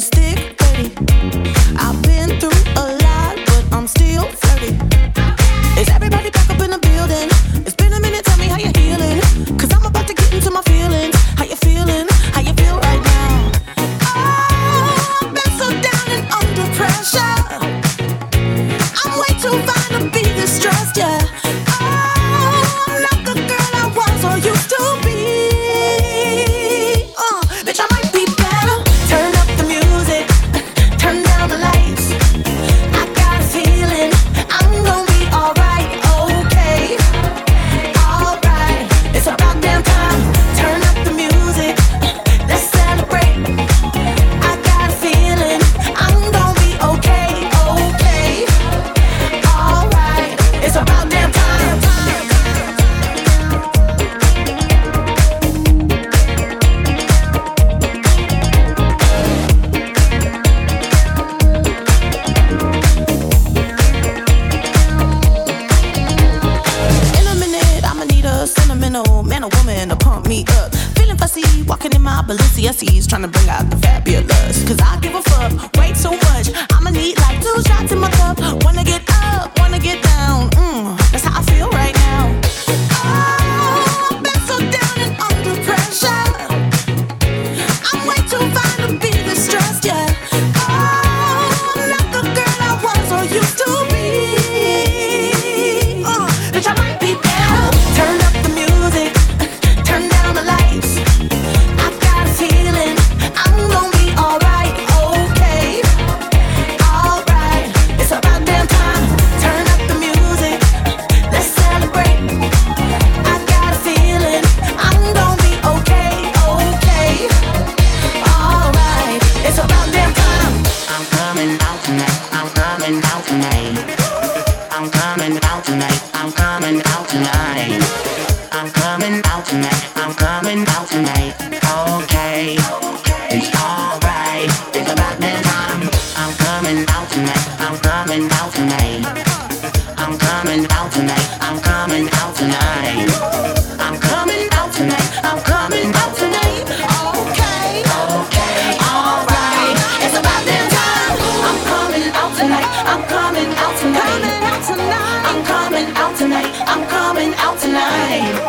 stick dirty. I've been through a lot, but I'm still flirty. Is everybody back up in the building? It's been a minute, tell me how you feeling. 'Cause I'm about to get into my feelings. How you feeling? How you feel right now? Oh, I've been so down and under pressure. I'm way too fine to be this stressed, yeah. Oh, I'm not the girl I was or used to be. Bitch, I might be better. Turn up the music, turn down the lights. I got a feeling I'm gonna be alright, okay. Alright, it's about damn time. Turn up the music, let's celebrate. I got a feeling I'm gonna be okay, okay. Alright, it's about damn time. Man or woman to pump me up. Feeling fussy, walking in my Balenciennes, trying to bring out the fabulous. 'Cause I give a fuck, way too much. I'ma need like 2 shots in my cup. Wanna get up, wanna get down. That's how I feel right now. Oh, I've been so down and under pressure. I'm way too fine to be distressed, yeah. Oh, I'm not the girl I was or used to be. Bitch, I might be better. Turn up the music, turn down the lights. I've got a feeling I'm gonna be alright, okay. Alright, it's about damn time. Turn up the music, let's celebrate. I got a feeling I'm gonna be okay, okay. Alright, it's about damn time. I'm coming out tonight, I'm coming out tonight. I'm coming out tonight, I'm coming out tonight. I'm coming out tonight, I'm coming out tonight, okay, it's alright, it's about that time. I'm coming out tonight, I'm coming out tonight. I'm coming out tonight, I'm coming out tonight. I'm coming out tonight, I'm coming out tonight, okay, okay, alright, it's about that time. I'm coming out tonight, I'm coming out tonight. I'm coming out tonight, I'm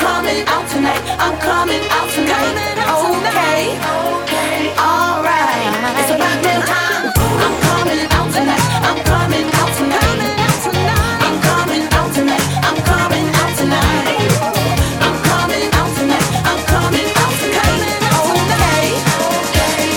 coming out tonight. I'm coming out tonight, I'm coming out tonight. Okay, okay, alright, it's about that time. I'm coming out tonight, I'm coming out tonight. I'm coming out tonight, I'm coming out tonight. I'm coming out tonight, I'm coming out tonight. Okay, okay, alright, it's about that time.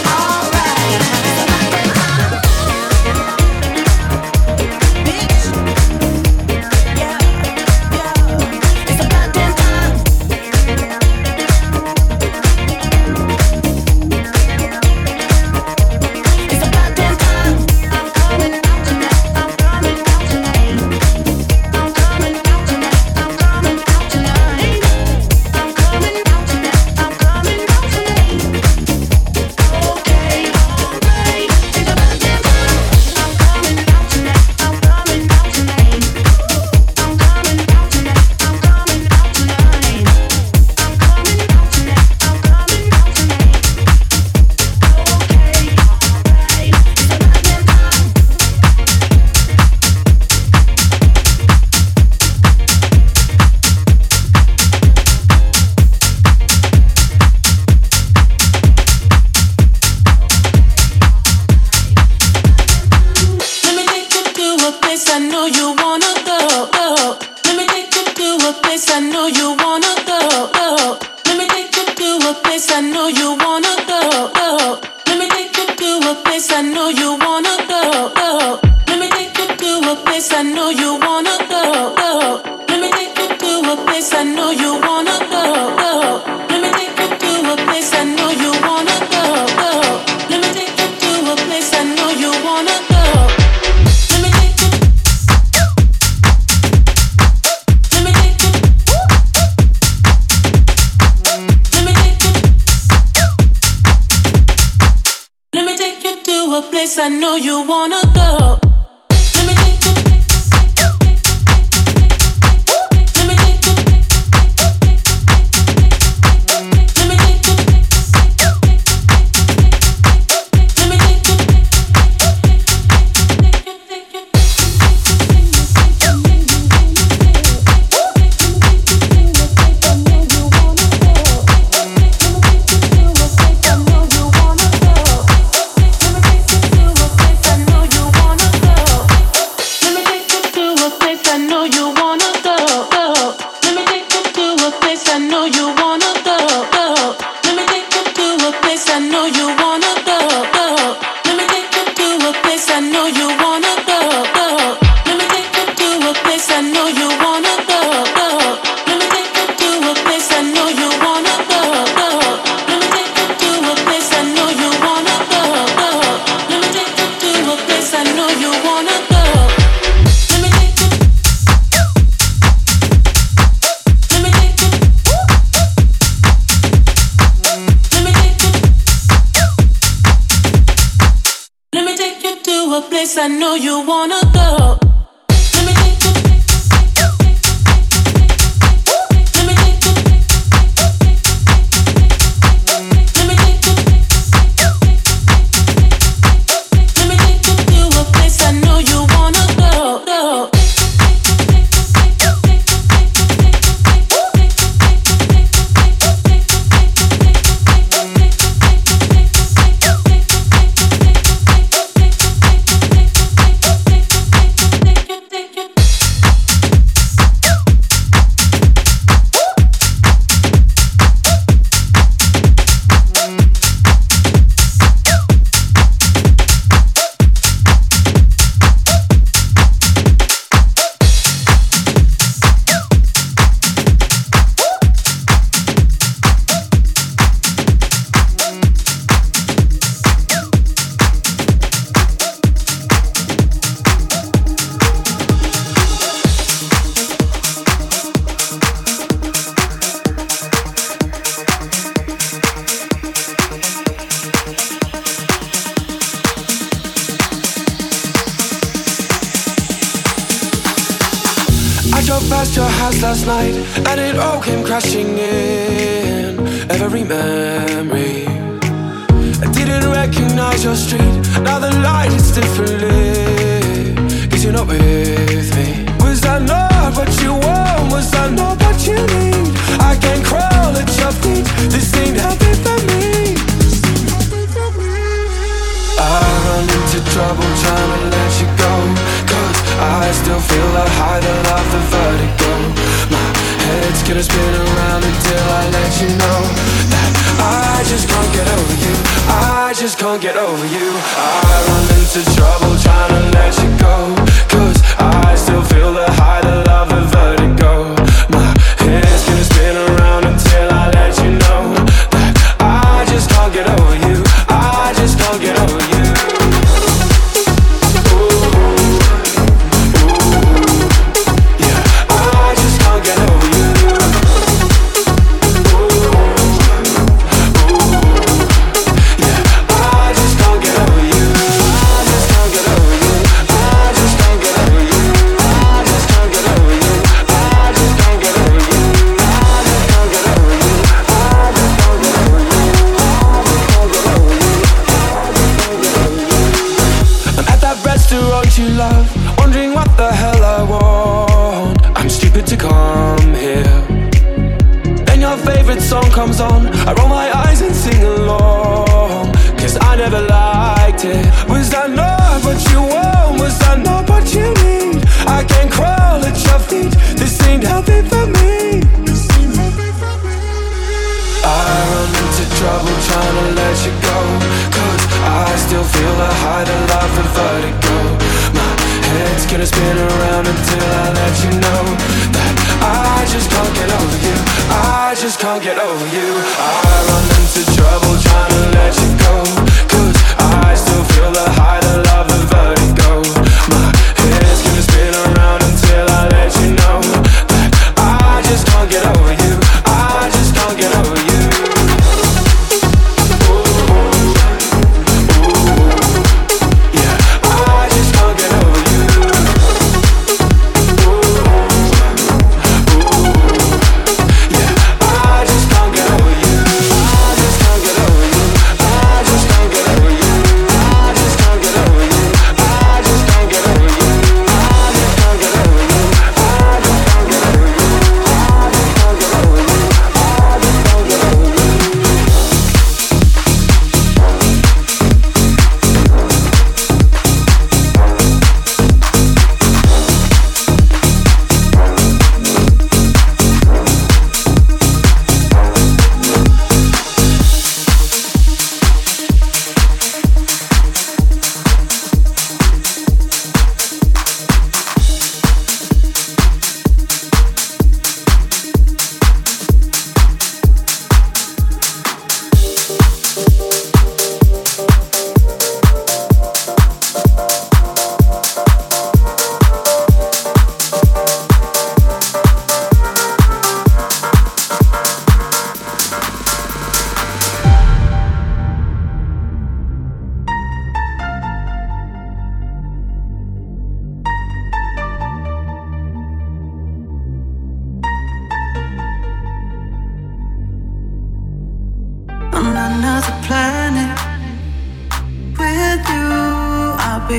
place I know you wanna go.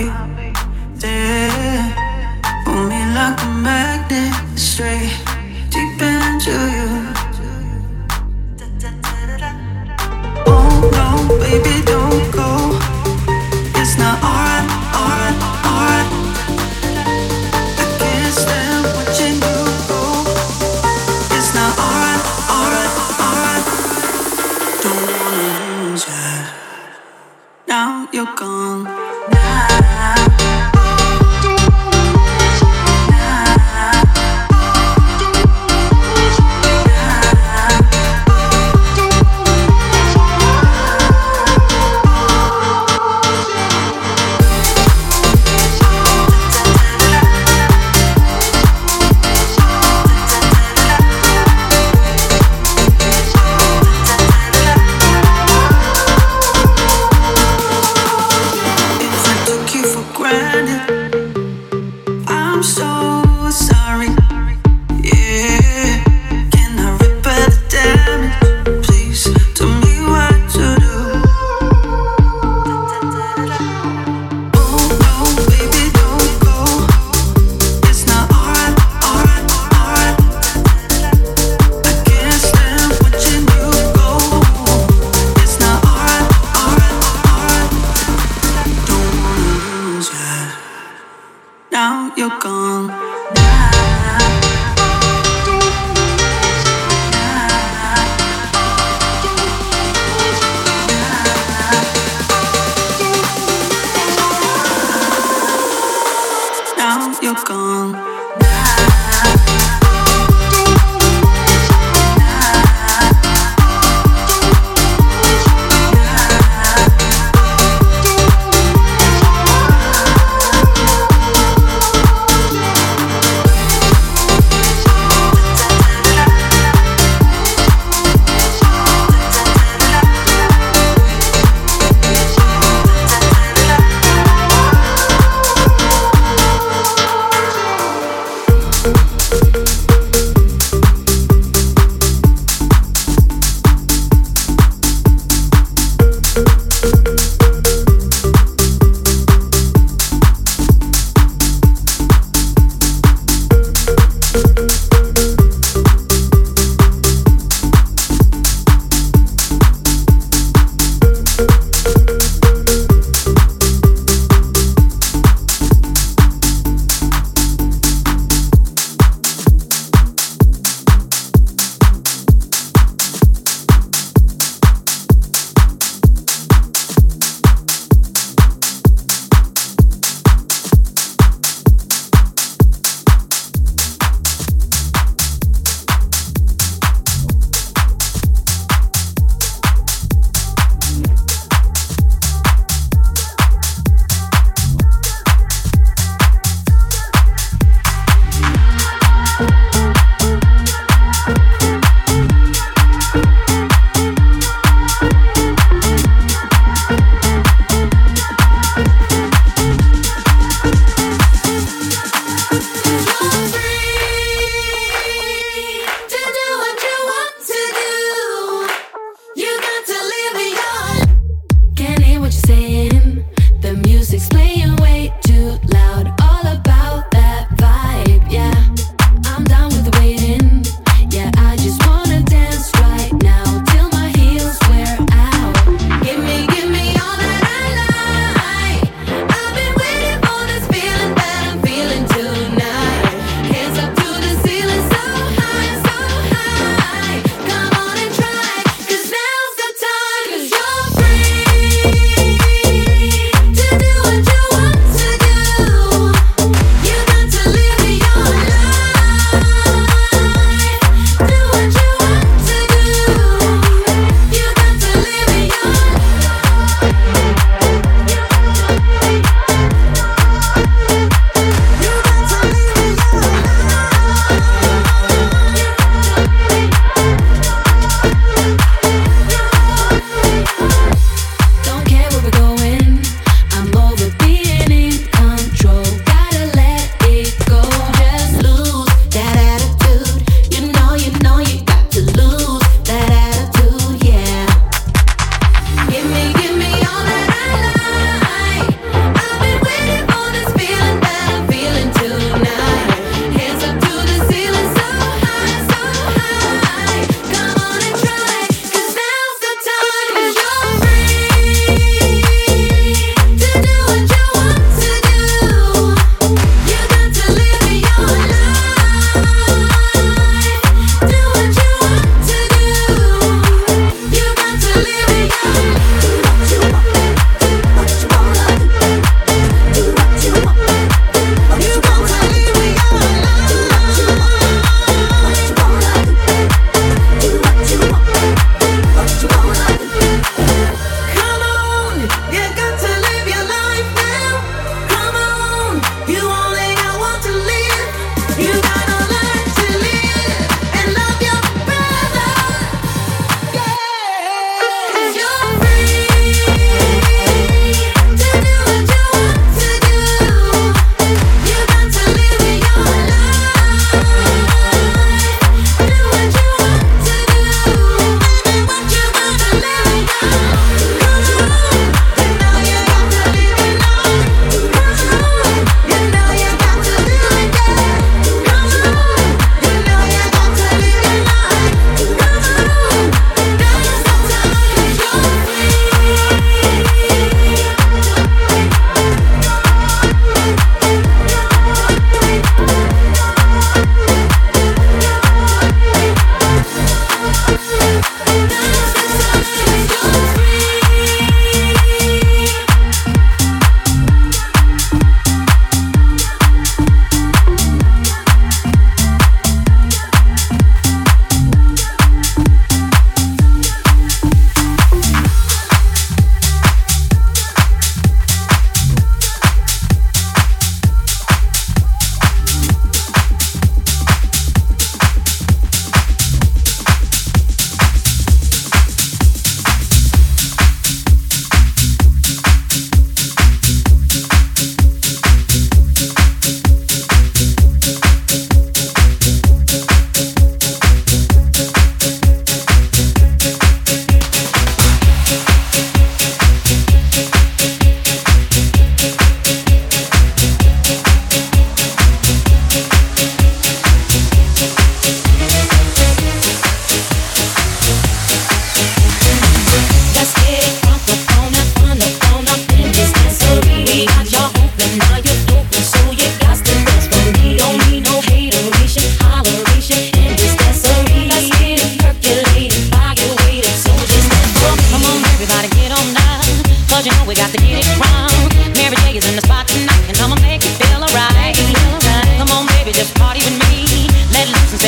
be there. Pull me like a magnet, straight deep into you. Oh no, baby, don't go. It's not alright, alright, alright. I can't stand watching you go. It's not alright, alright, alright. Don't wanna lose ya. Now you're gone. Now.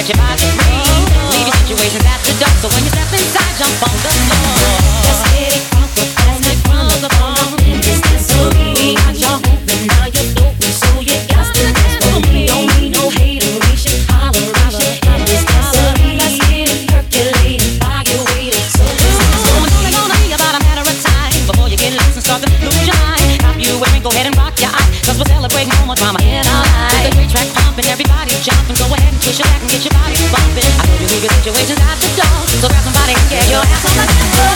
but your body's free. Leaving situations at the door, so when you step inside, jump on the floor. Let's get it on the floor, like from the bottom. It's that so we got your movement, now you're open, so you got to dance for me. Don't need no hateration, holleration. It's that so let's get it percolating, while you're waiting. So it's only gonna be about a matter of time before you get loose and start to lose your mind. Pop you wearing, go ahead and rock your eyes, 'cause we're celebrating no more drama in our lives. With the great track pumping, everybody's jumping. Go ahead and twist your back and get your body bumping. I know you leave your situations out the door, so grab somebody and get your ass on the floor.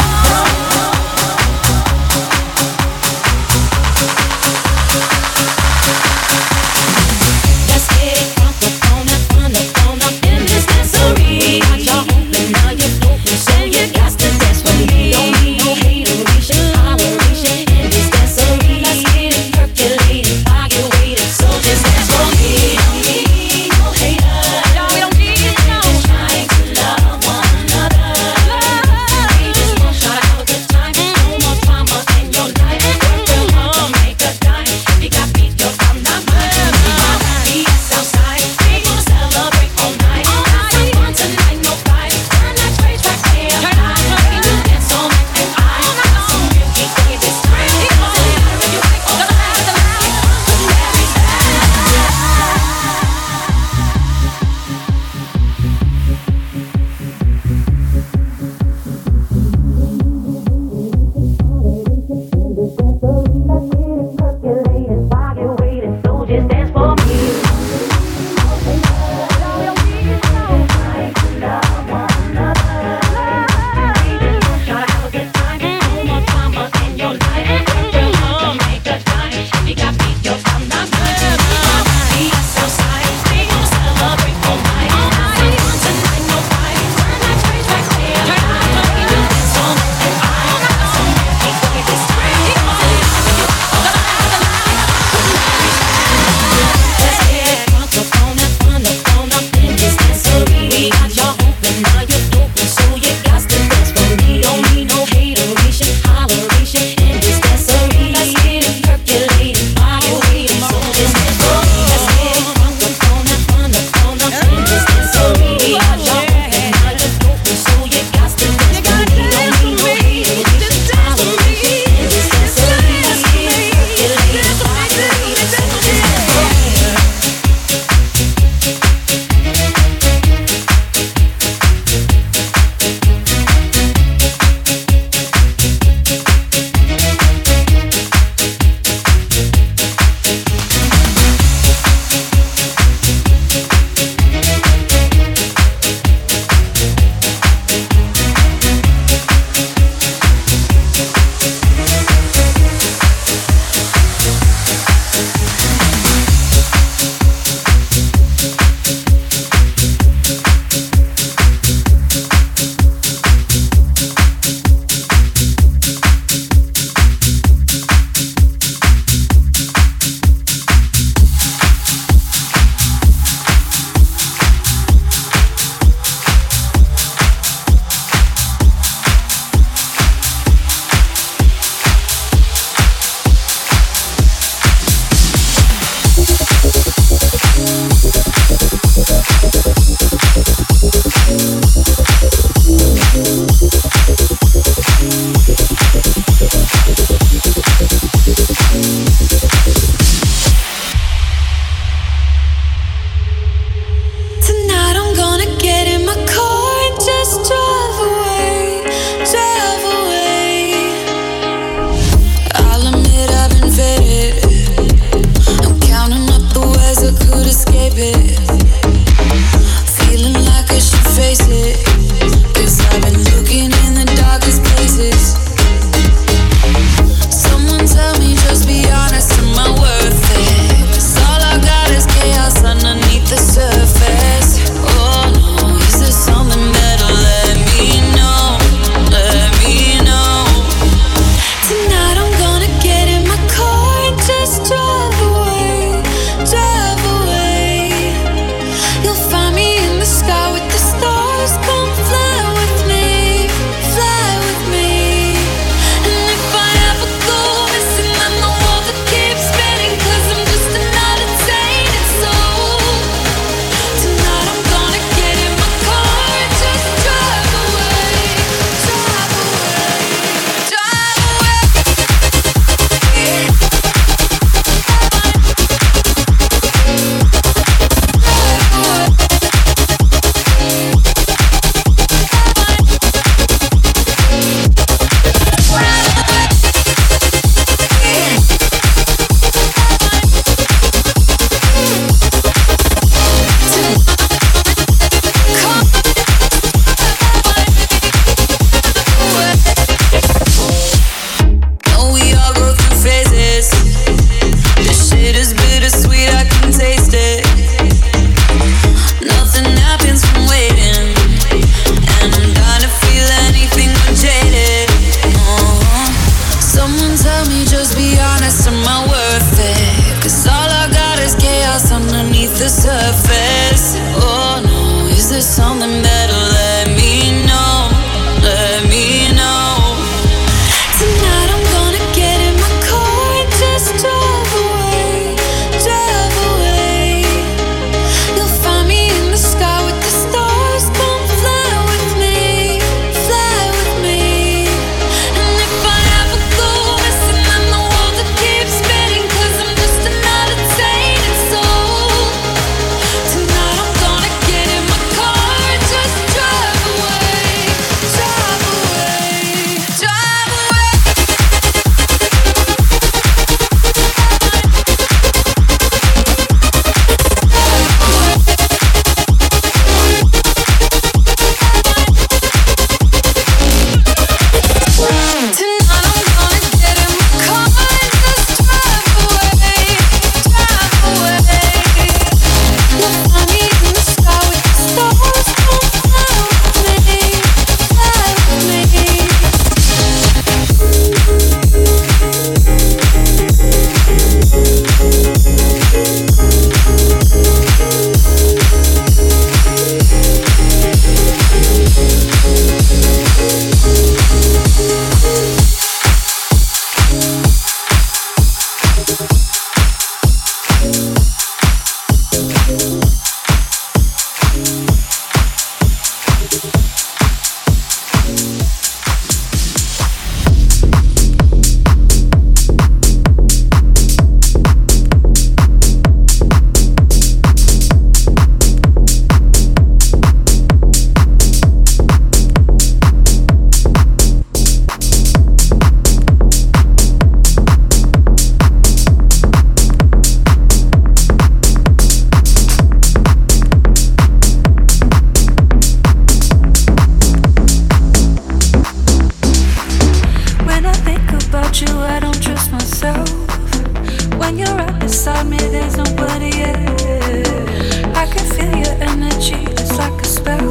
got me there's nobody else. I can feel your energy, it's like a spell.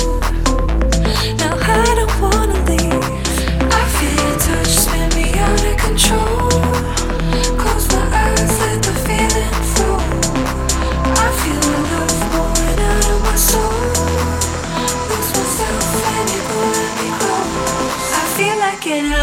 Now I don't wanna leave. I feel your touch spin me out of control. Close my eyes, let the feeling flow. I feel the love pouring out of my soul. Lose myself and you're pulling me close. I feel like an alone.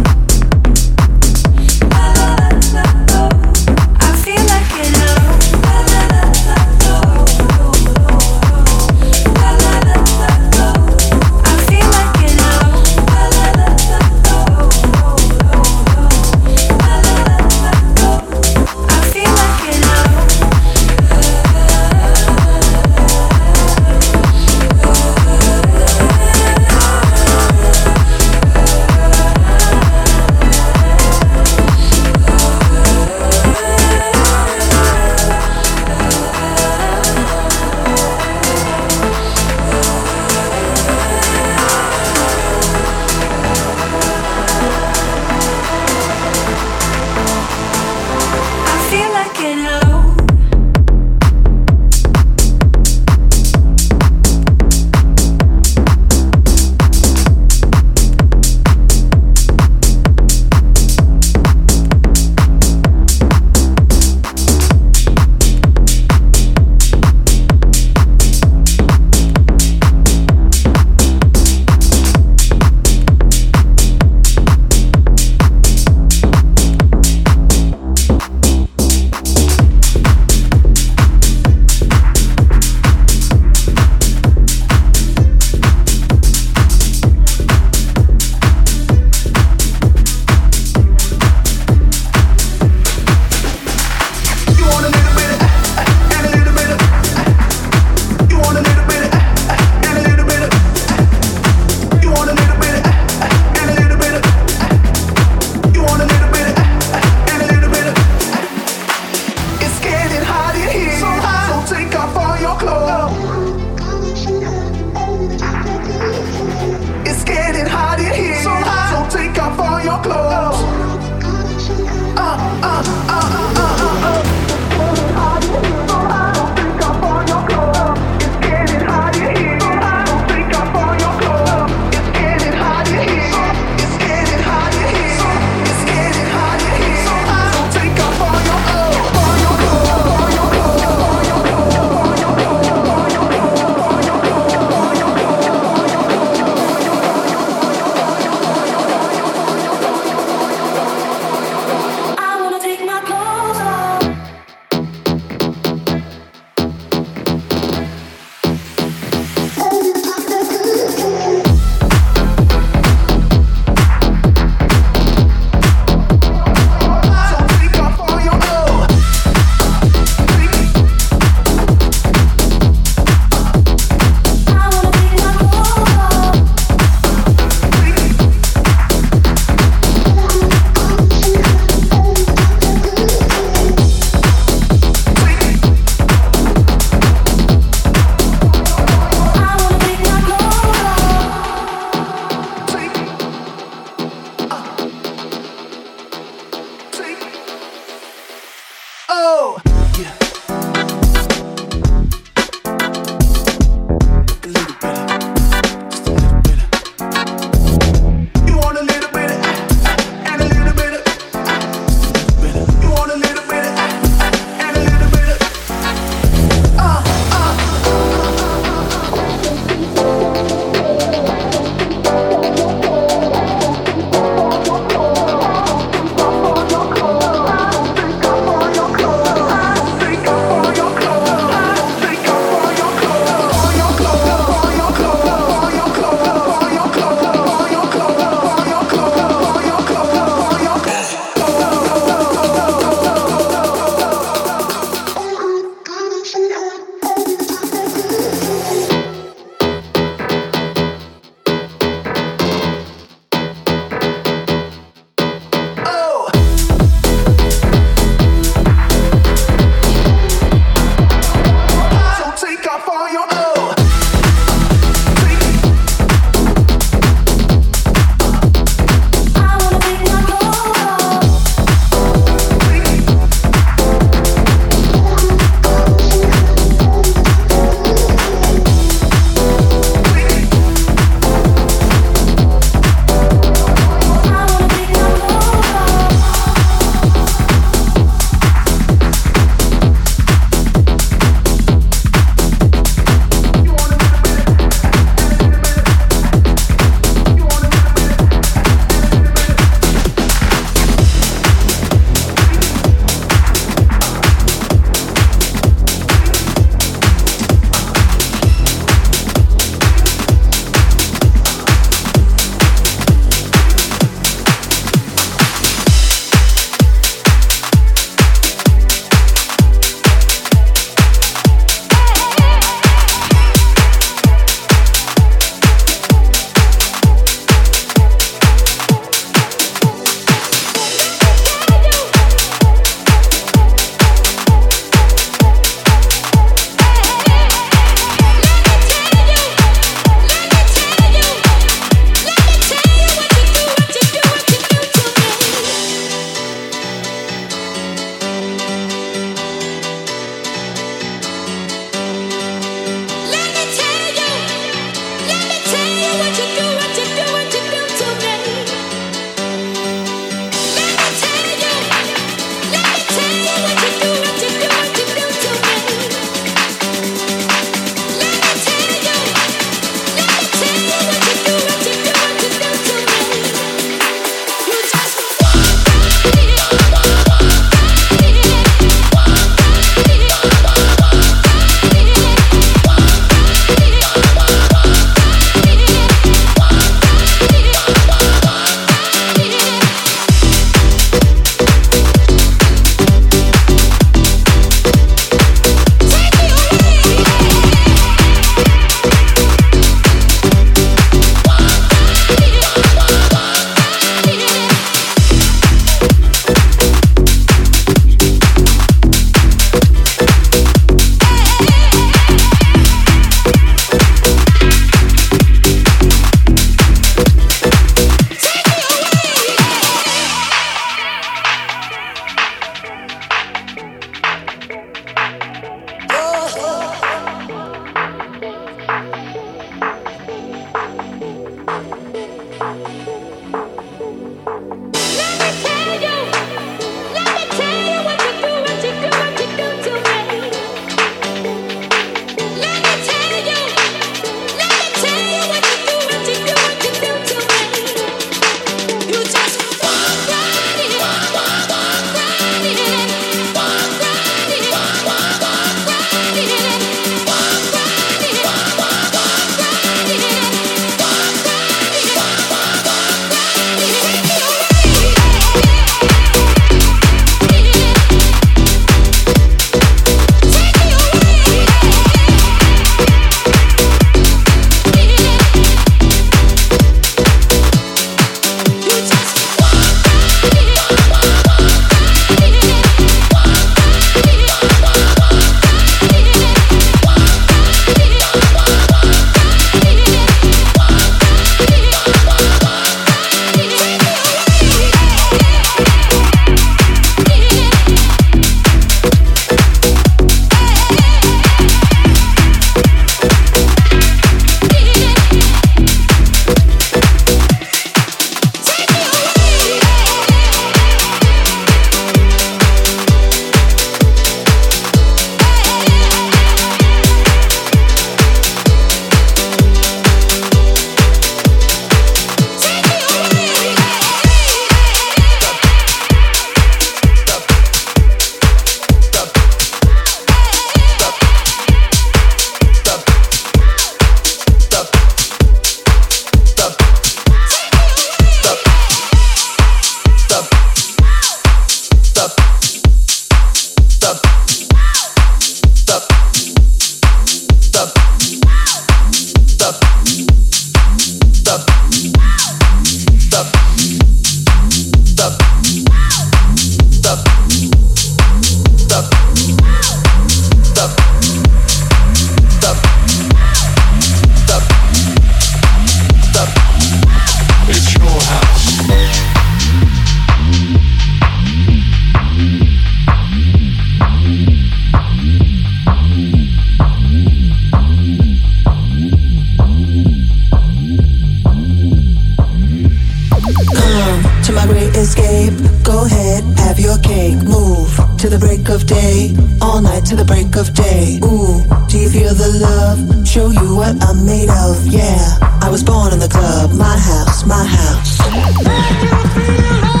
break of day, all night till the break of day. Ooh, do you feel the love? Show you what I'm made of, yeah. I was born in the club, my house, my house. Make you feel love.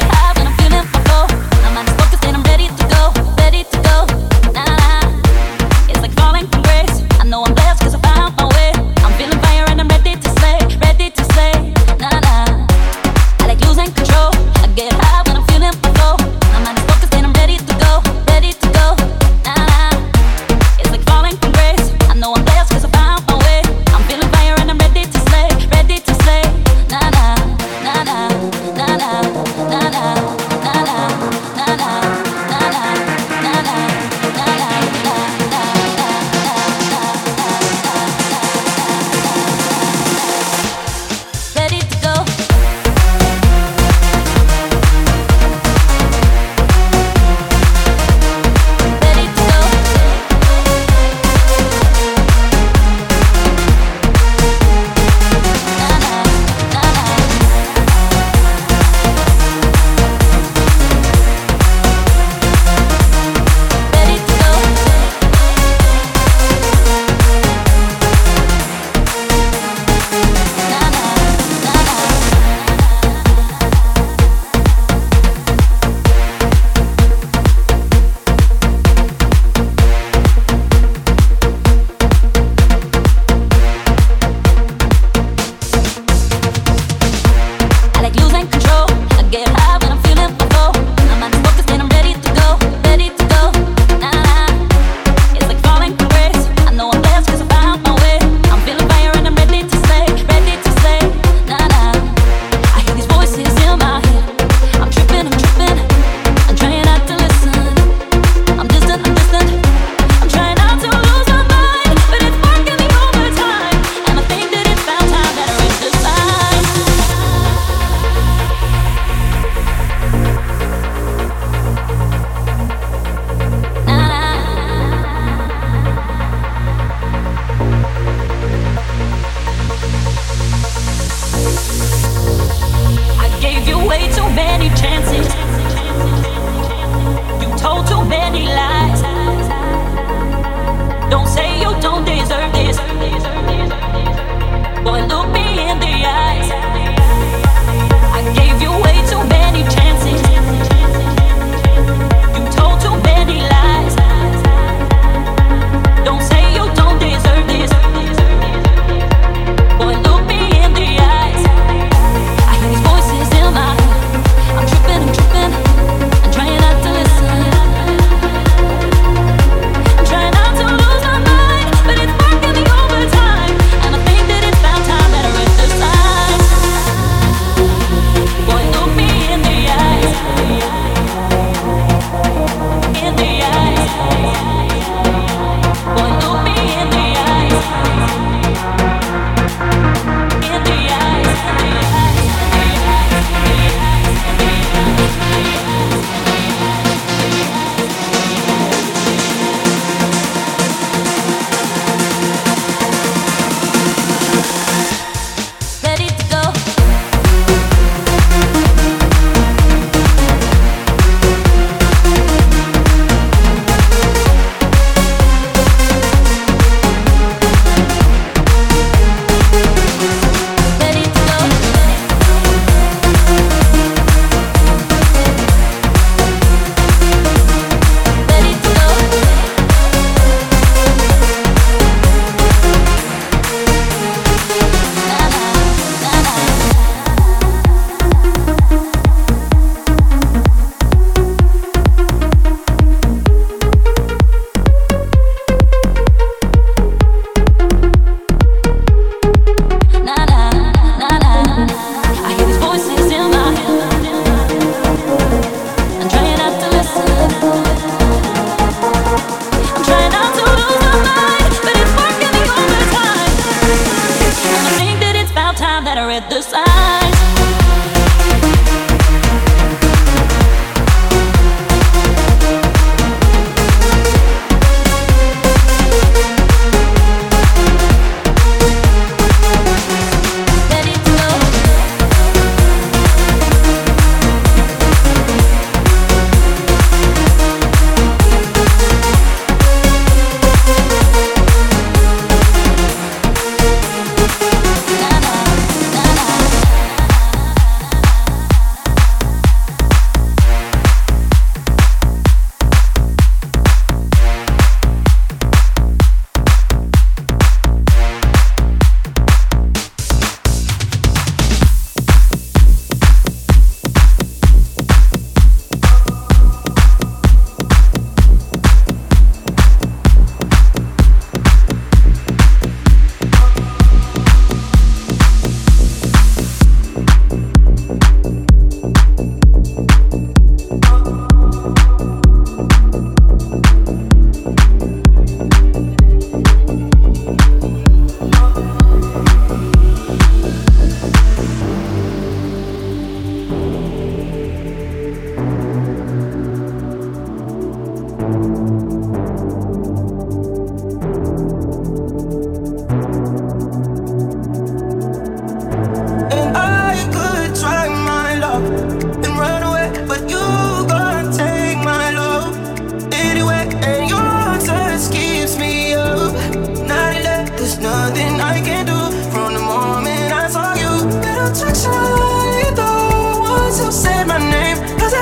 Na na na na na.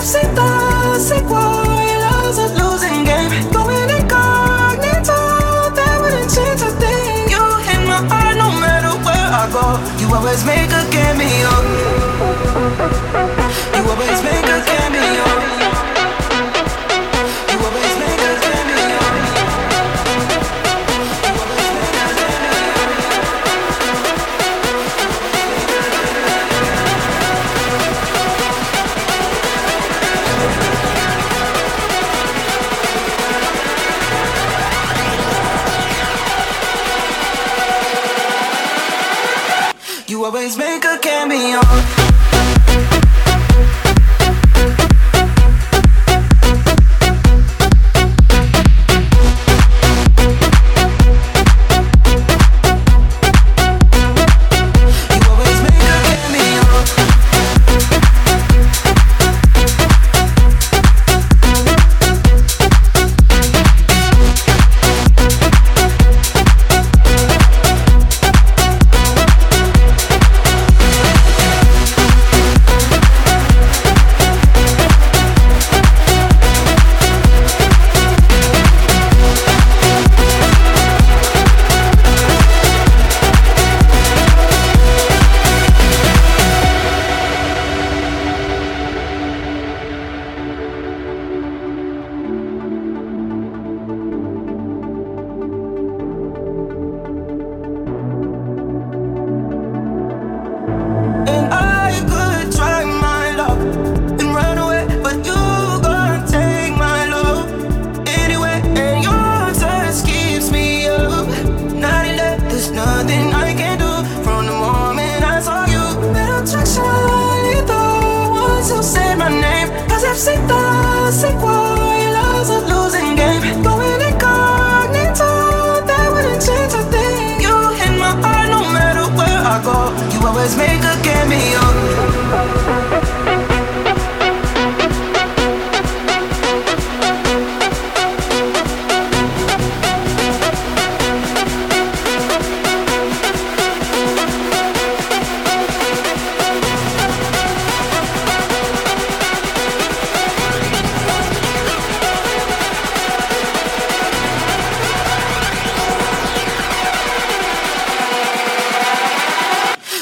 Toxic warriors of losing game. Going incognito, they wouldn't change a thing. You in my heart no matter where I go. You always make a cameo. You always make a cameo. You always make a cameo. You always make a cameo. You always make a cameo. Toxic warriors of losing game. Going incognito, they wouldn't change a thing. You in my heart no matter where I go. You always make a cameo.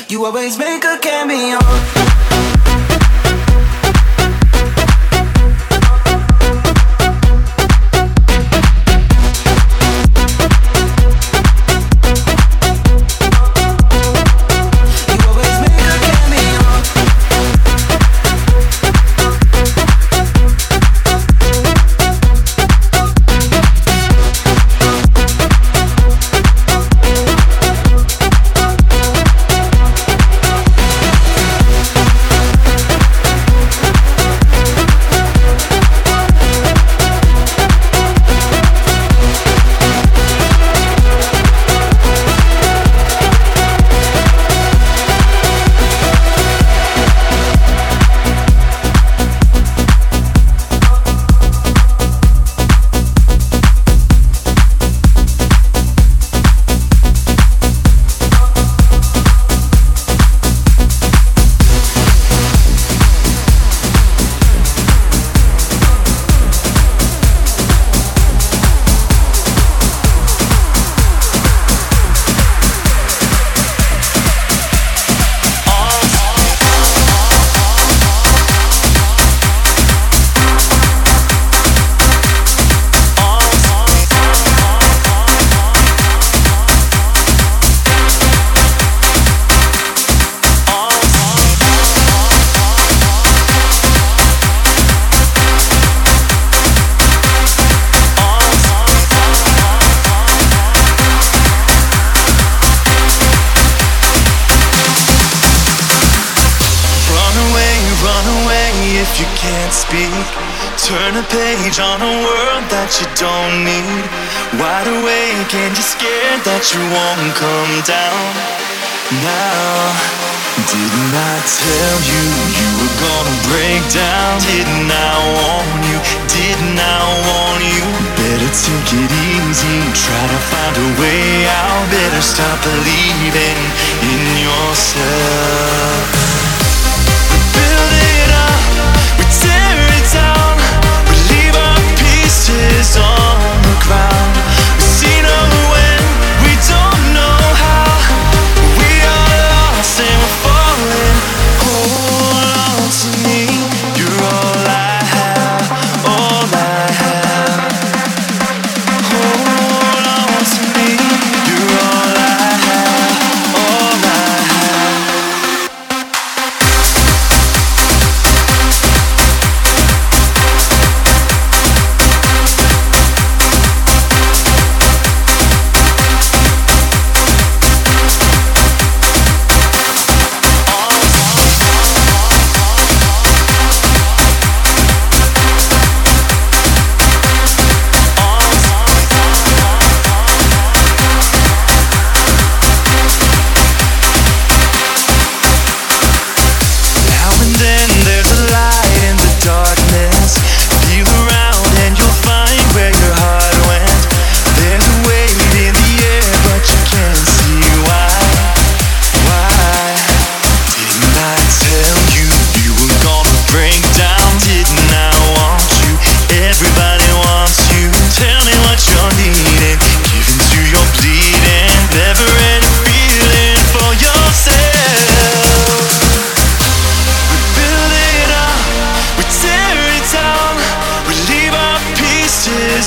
You always make a cameo. If you can't speak, turn a page on a world that you don't need. Wide awake and you're scared that you won't come down. Now, didn't I tell you you were gonna break down? Didn't I warn you? Didn't I warn you? Better take it easy, try to find a way out. Better stop believing in yourself. Build it up. Tear it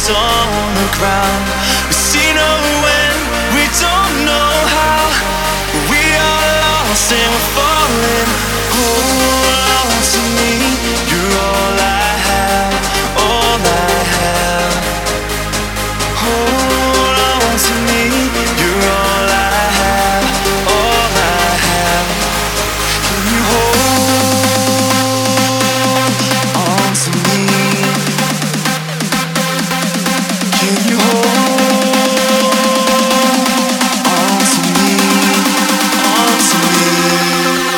lies on the ground. We see no end, we don't know how. We are lost and we're falling. Hold on to me, you're all I have, all I have. Hold on to me, you're all I have, all I have. Can you hold on to me? Can you hold? Thank you.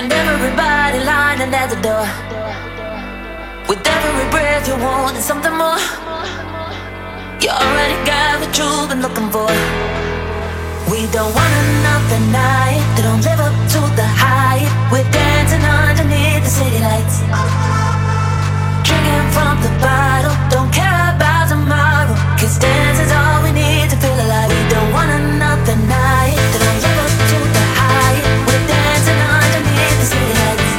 When everybody lining at the door, with every breath you're wanting something more. You already got what you've been looking for. We don't want another night that don't live up to the hype. We're dancing underneath the city lights, drinking from the bottle, don't care about tomorrow, 'cause dancing's all we need to feel alive. We don't want another night that don't live up to the hype. We're dancing underneath the city lights,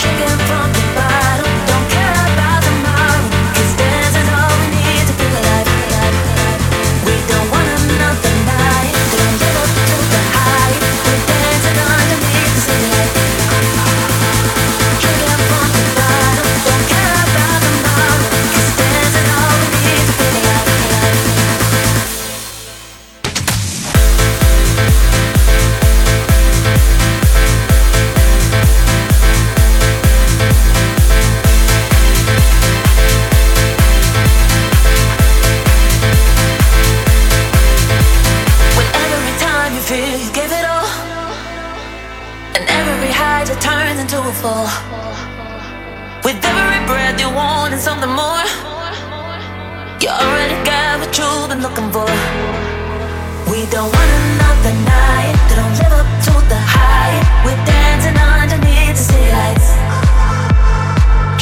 drinking from the bottle, don't care about tomorrow, 'cause dancing's all we need to feel alive. We don't want another night that don't live up to the hype. We're dancing underneath the city lights, drinking from the bottle, don't care about tomorrow, 'cause dancing's all we need to feel alive. When every time you feel you give it all, and every high just turns into a fall. With every breath you're wanting something more. You already got what you've been looking for. We don't want another night that don't live up to the hype. We're dancing underneath the city lights,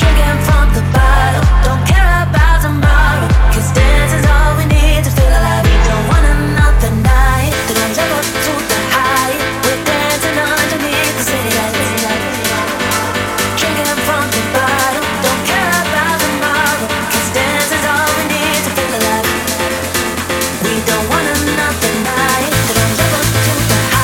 drinking from the bottle, don't care about tomorrow, 'cause dancing's all we need to feel alive. We don't want another night that don't live up to the hype. We're dancing underneath the city lights, drinking from the bottle, don't care about tomorrow, 'cause dancing's all we need to feel alive. We don't want another night that don't live up to the hype.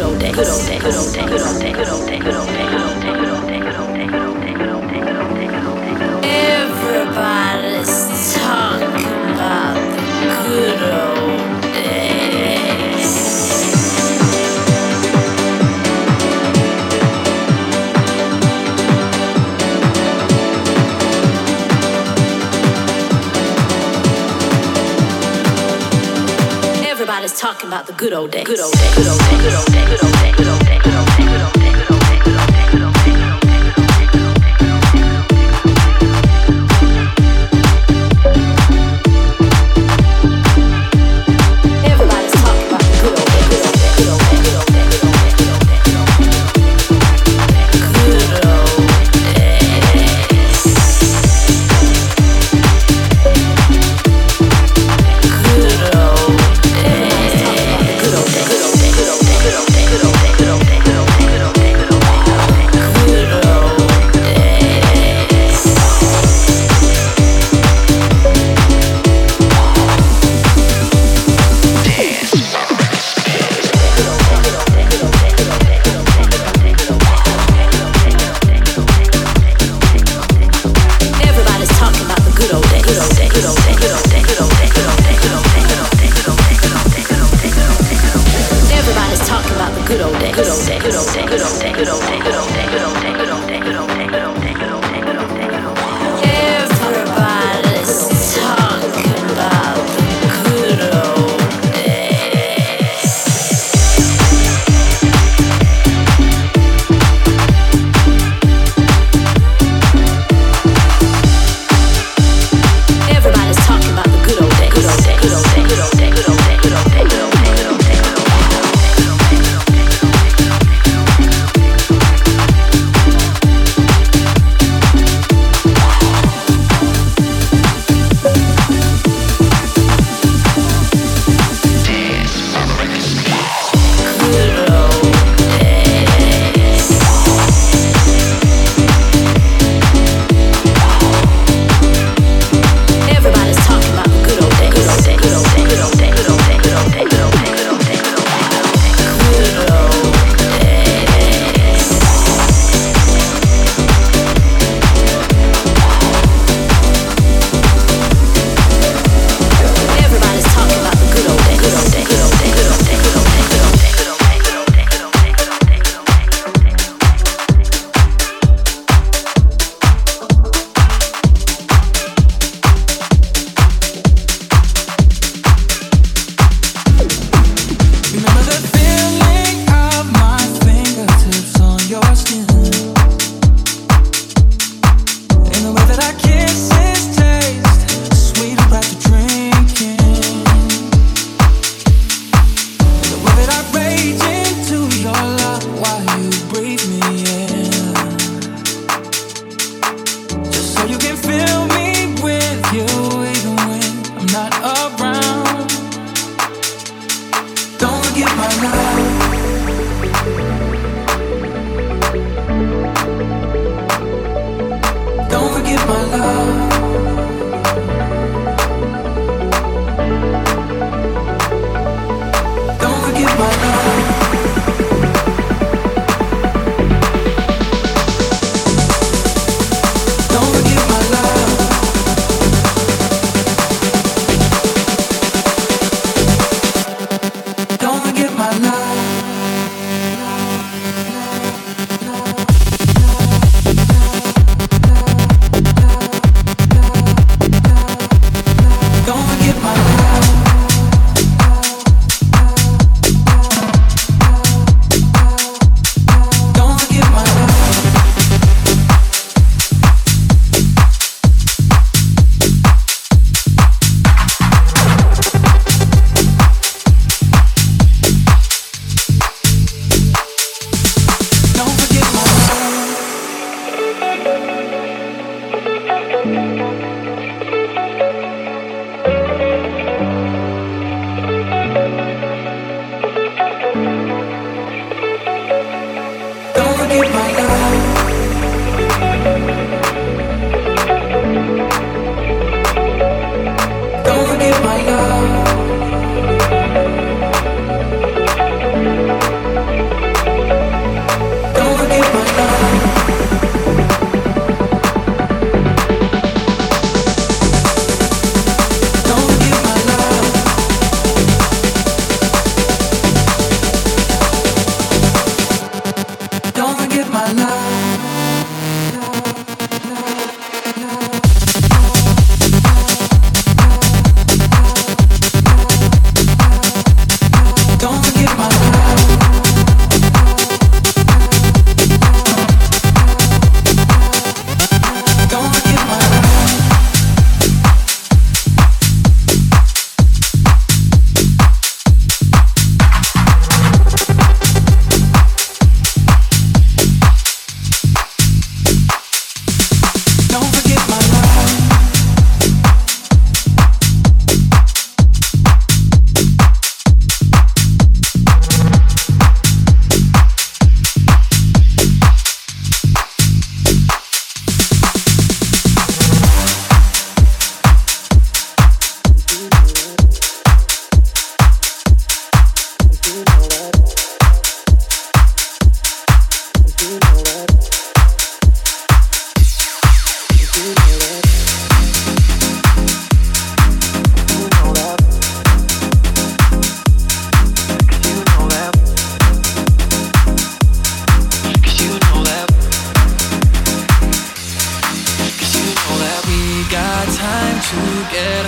good old days. Everybody's talking about the good old days. Everybody's talking about the good old days. Good old days. Good old days. Good old days. Good old days. Good old days. Good old days. Good old days.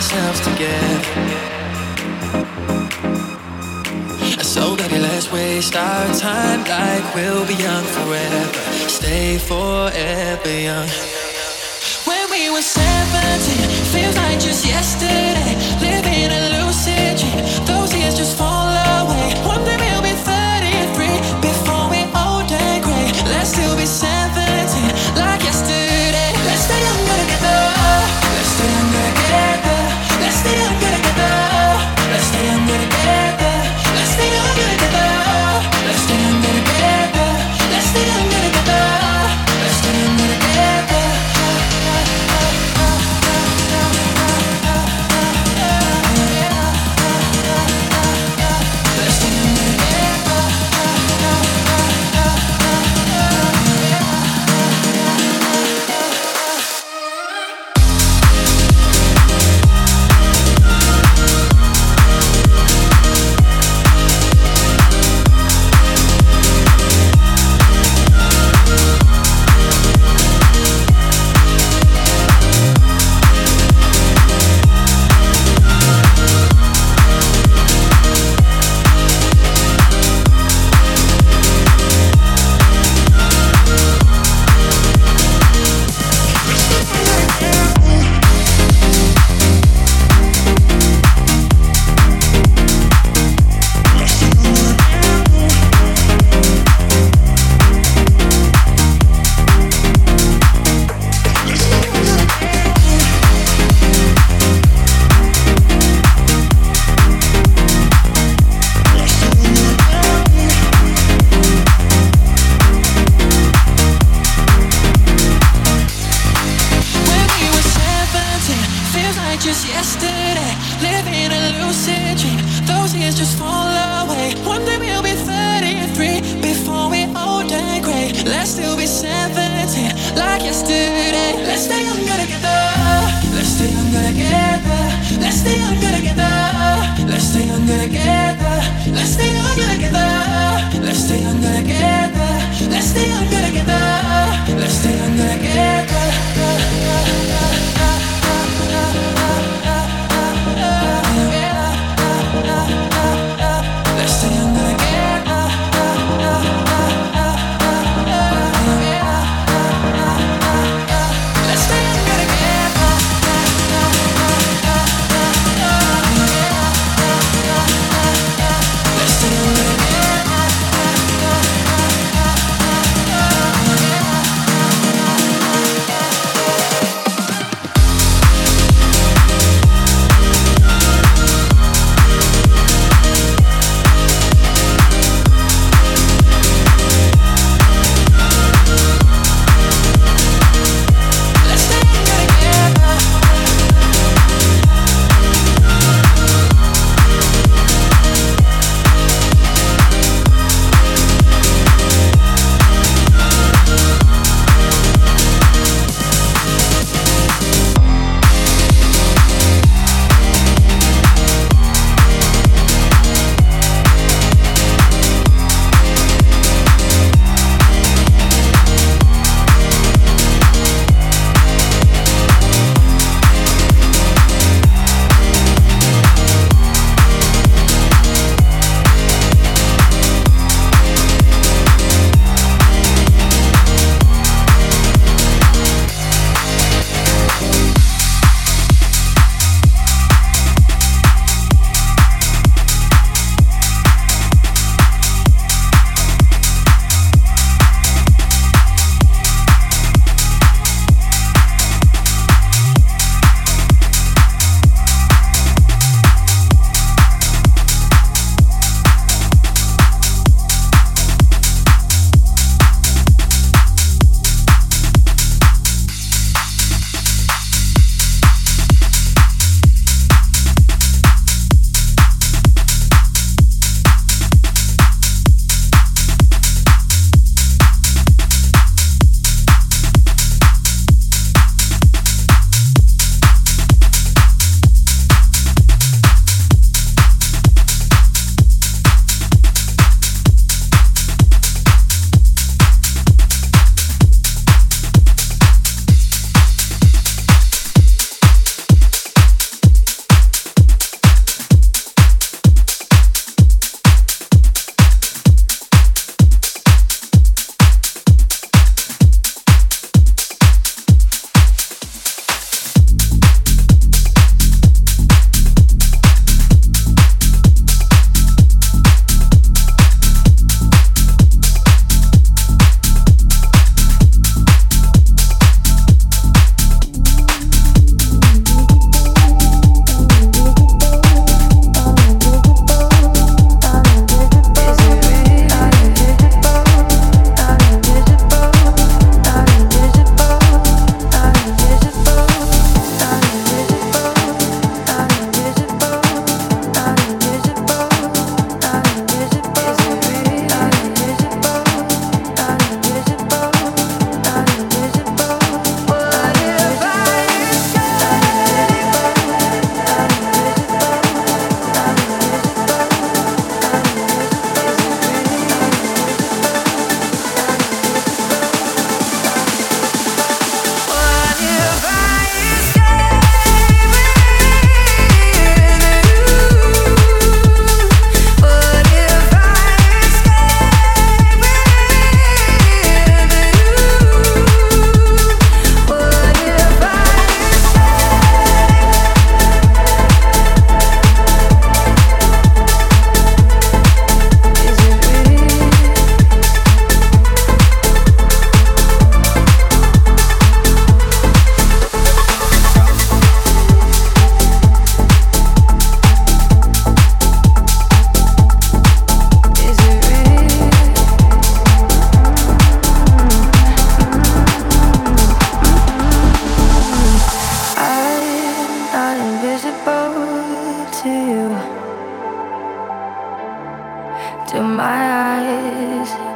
ourselves together. So baby, let's waste our time like we'll be young forever. Stay forever young. When we were 17, feels like just yesterday. Living a lucid dream, those years just fall away. One day we'll be 33 before we're old and gray. Let's still be 17 like yesterday. Let's stay younger together. Let's stay younger together. Let's stay younger together. Let's stay younger together. Let's stay younger together. Let's stay younger together. Let's stay younger together. Let's stay younger together.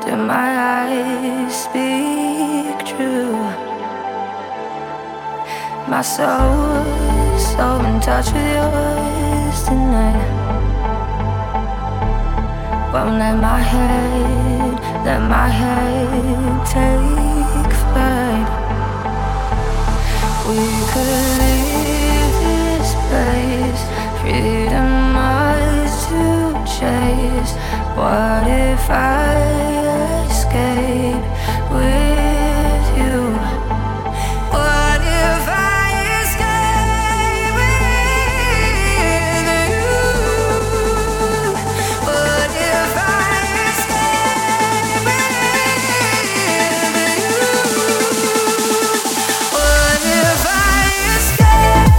Do my eyes speak true? My soul is so in touch with yours tonight. Won't let my head take flight. We could leave this place, freedom much to chase. What if I escape with you? What if I escape with you? What if I escape with you? What if I escape?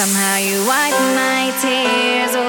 Somehow you wipe my tears away.